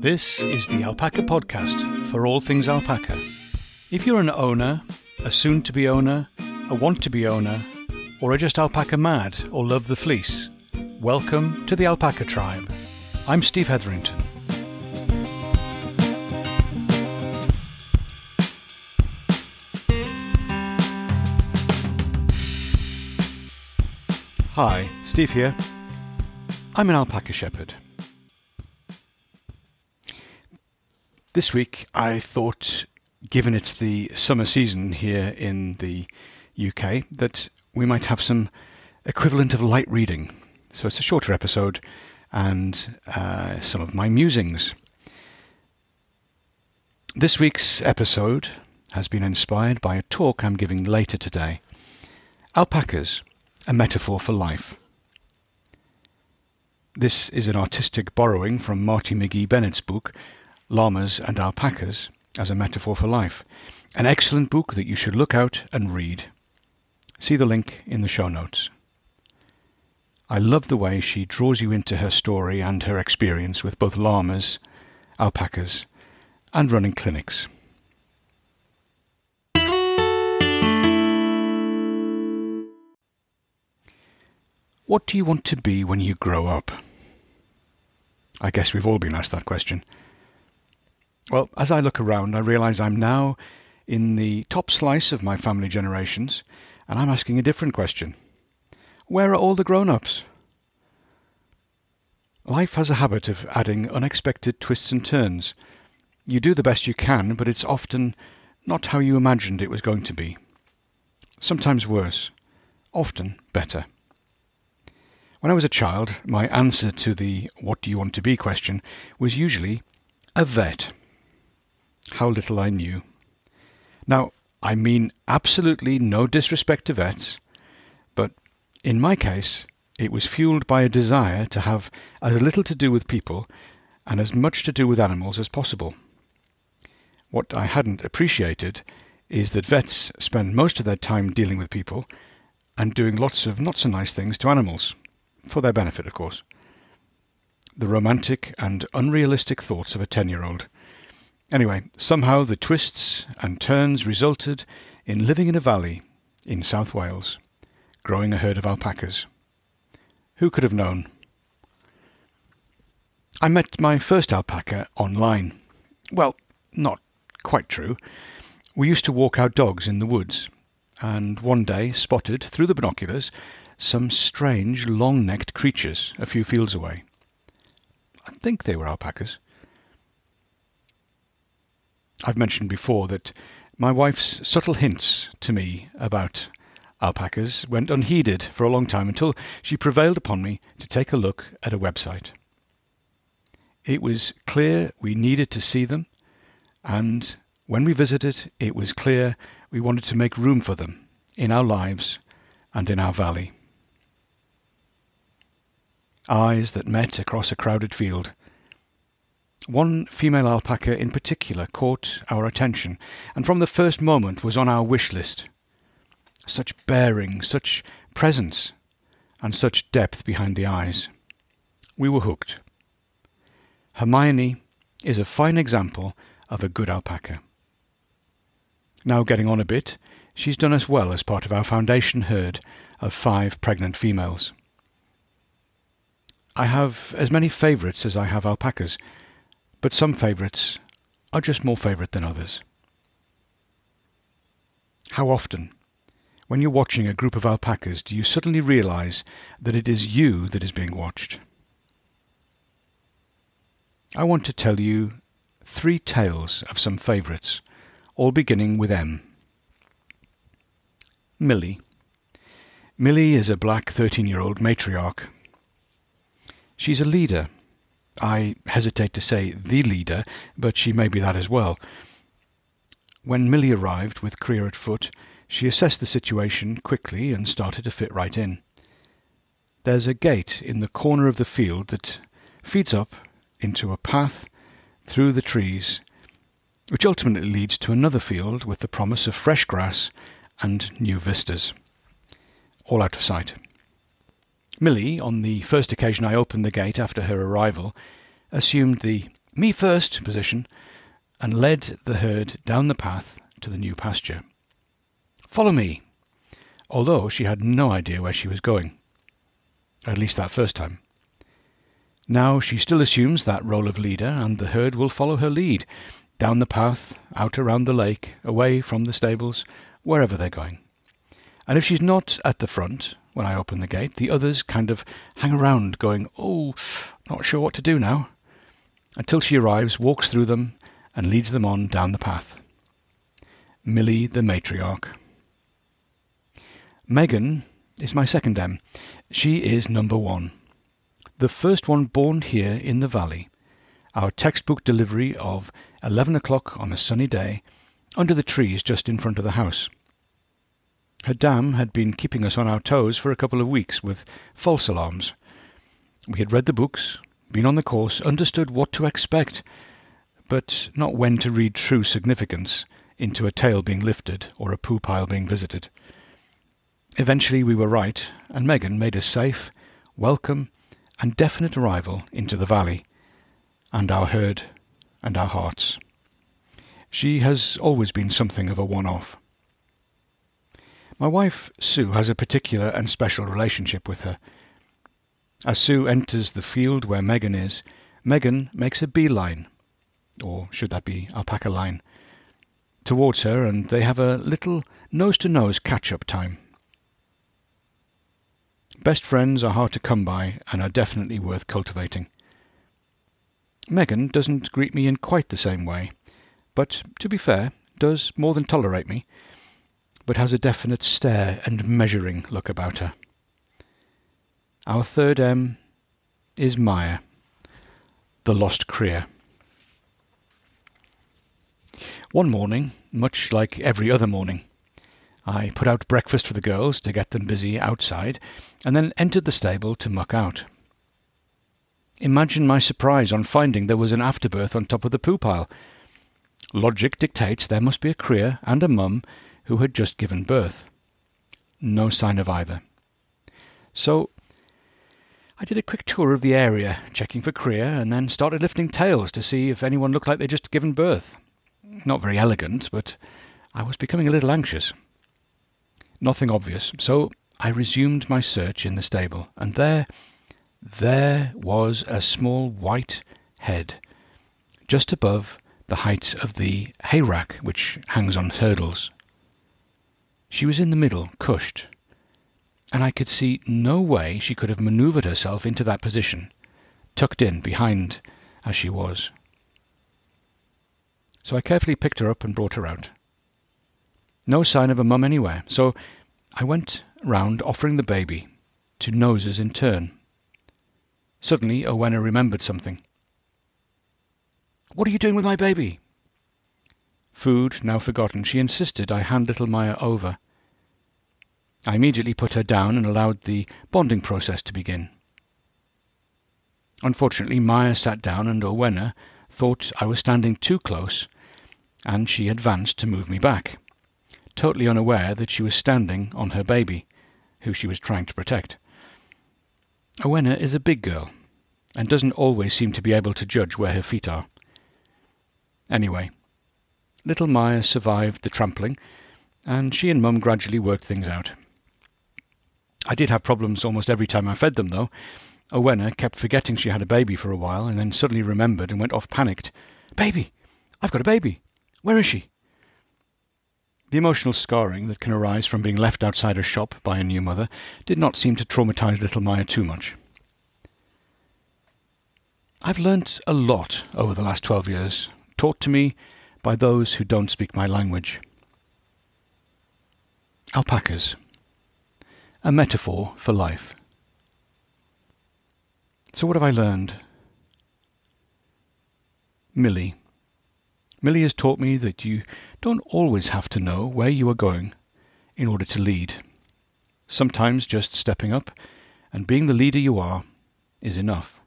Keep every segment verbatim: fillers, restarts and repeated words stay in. This is the Alpaca Podcast for all things alpaca. If you're an owner, a soon-to-be owner, a want-to-be owner, or are just alpaca mad or love the fleece, welcome to the Alpaca Tribe. I'm Steve Hetherington. Hi, Steve here. I'm an alpaca shepherd. This week I thought, given it's the summer season here in the U K, that we might have some equivalent of light reading. So it's a shorter episode and uh, some of my musings. This week's episode has been inspired by a talk I'm giving later today. Alpacas, a metaphor for life. This is an artistic borrowing from Marty McGee Bennett's book, Llamas and Alpacas as a Metaphor for Life, an excellent book that you should look out and read. See the link in the show notes. I love the way she draws you into her story and her experience with both llamas, alpacas, and running clinics. What do you want to be when you grow up? I guess we've all been asked that question. Well, as I look around, I realise I'm now in the top slice of my family generations, and I'm asking a different question. Where are all the grown-ups? Life has a habit of adding unexpected twists and turns. You do the best you can, but it's often not how you imagined it was going to be. Sometimes worse, often better. When I was a child, my answer to the "what do you want to be?" question was usually a vet. How little I knew. Now, I mean absolutely no disrespect to vets, but in my case, it was fueled by a desire to have as little to do with people and as much to do with animals as possible. What I hadn't appreciated is that vets spend most of their time dealing with people and doing lots of not so nice things to animals, for their benefit, of course. The romantic and unrealistic thoughts of a ten-year-old. Anyway, somehow the twists and turns resulted in living in a valley in South Wales, growing a herd of alpacas. Who could have known? I met my first alpaca online. Well, not quite true. We used to walk our dogs in the woods, and one day spotted, through the binoculars, some strange long-necked creatures a few fields away. I think they were alpacas. I've mentioned before that my wife's subtle hints to me about alpacas went unheeded for a long time until she prevailed upon me to take a look at a website. It was clear we needed to see them, and when we visited, it was clear we wanted to make room for them in our lives and in our valley. Eyes that met across a crowded field. One female alpaca in particular caught our attention, and from the first moment was on our wish list. Such bearing, such presence, and such depth behind the eyes. We were hooked. Hermione is a fine example of a good alpaca. Now getting on a bit, she's done us well as part of our foundation herd of five pregnant females. I have as many favourites as I have alpacas, but some favourites are just more favourite than others. How often, when you're watching a group of alpacas, do you suddenly realise that it is you that is being watched? I want to tell you three tales of some favourites, all beginning with M. Millie. Millie is a black thirteen-year-old matriarch. She's a leader. I hesitate to say the leader, but she may be that as well. When Millie arrived with Kriya at foot, she assessed the situation quickly and started to fit right in. There's a gate in the corner of the field that feeds up into a path through the trees, which ultimately leads to another field with the promise of fresh grass and new vistas. All out of sight. Millie, on the first occasion I opened the gate after her arrival, assumed the me first position and led the herd down the path to the new pasture. Follow me, although she had no idea where she was going, at least that first time. Now she still assumes that role of leader, and the herd will follow her lead, down the path, out around the lake, away from the stables, wherever they're going. And if she's not at the front, when I open the gate, the others kind of hang around, going, oh, not sure what to do now, until she arrives, walks through them, and leads them on down the path. Millie the matriarch. Megan is my second M. She is number one. The first one born here in the valley, our textbook delivery of eleven o'clock on a sunny day, under the trees just in front of the house. Her dam had been keeping us on our toes for a couple of weeks with false alarms. We had read the books, been on the course, understood what to expect, but not when to read true significance into a tail being lifted or a poo pile being visited. Eventually we were right, and Megan made a safe, welcome, and definite arrival into the valley, and our herd, and our hearts. She has always been something of a one-off. My wife, Sue, has a particular and special relationship with her. As Sue enters the field where Megan is, Megan makes a beeline, or should that be alpaca line, towards her, and they have a little nose-to-nose catch-up time. Best friends are hard to come by and are definitely worth cultivating. Megan doesn't greet me in quite the same way, but, to be fair, does more than tolerate me, but has a definite stare and measuring look about her. Our third M is Maya, the lost Creer. One morning, much like every other morning, I put out breakfast for the girls to get them busy outside, and then entered the stable to muck out. Imagine my surprise on finding there was an afterbirth on top of the poo pile. Logic dictates there must be a Creer and a mum who had just given birth. No sign of either. So I did a quick tour of the area, checking for Creer, and then started lifting tails to see if anyone looked like they'd just given birth. Not very elegant, but I was becoming a little anxious. Nothing obvious, so I resumed my search in the stable, and there, there was a small white head, just above the height of the hayrack which hangs on hurdles. She was in the middle, cushed, and I could see no way she could have manoeuvred herself into that position, tucked in behind as she was. So I carefully picked her up and brought her out. No sign of a mum anywhere, so I went round offering the baby to noses in turn. Suddenly Owena remembered something. "What are you doing with my baby?" Food now forgotten, she insisted I hand little Maya over. I immediately put her down and allowed the bonding process to begin. Unfortunately, Maya sat down and Owena thought I was standing too close, and she advanced to move me back, totally unaware that she was standing on her baby, who she was trying to protect. Owena is a big girl, and doesn't always seem to be able to judge where her feet are. Anyway, little Maya survived the trampling, and she and Mum gradually worked things out. I did have problems almost every time I fed them, though. Owena kept forgetting she had a baby for a while, and then suddenly remembered and went off panicked. "Baby! I've got a baby! Where is she?" The emotional scarring that can arise from being left outside a shop by a new mother did not seem to traumatise little Maya too much. I've learnt a lot over the last twelve years, taught to me by those who don't speak my language. Alpacas. A metaphor for life. So what have I learned? Millie. Millie has taught me that you don't always have to know where you are going in order to lead. Sometimes just stepping up and being the leader you are is enough.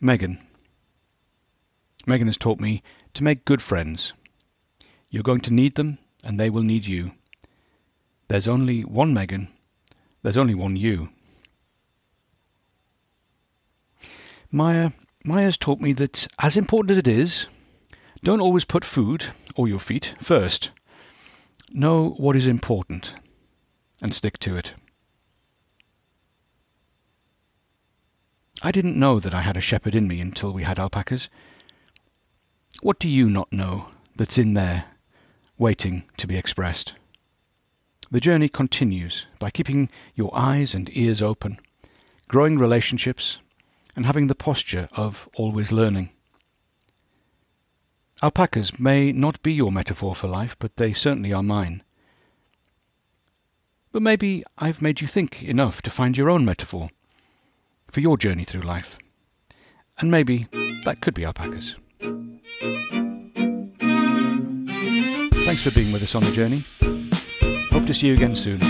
Megan. Megan has taught me to make good friends. You're going to need them and they will need you. There's only one Megan. There's only one you. Maya Maya's taught me that, as important as it is, don't always put food, or your feet, first. Know what is important, and stick to it. I didn't know that I had a shepherd in me until we had alpacas. What do you not know that's in there, waiting to be expressed? The journey continues by keeping your eyes and ears open, growing relationships, and having the posture of always learning. Alpacas may not be your metaphor for life, but they certainly are mine. But maybe I've made you think enough to find your own metaphor for your journey through life. And maybe that could be alpacas. Thanks for being with us on the journey. Hope to see you again soon.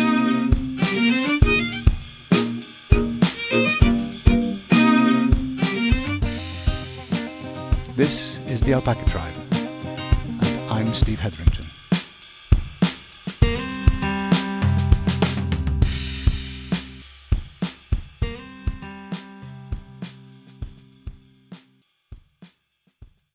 This is the Alpaca Tribe, and I'm Steve Hetherington.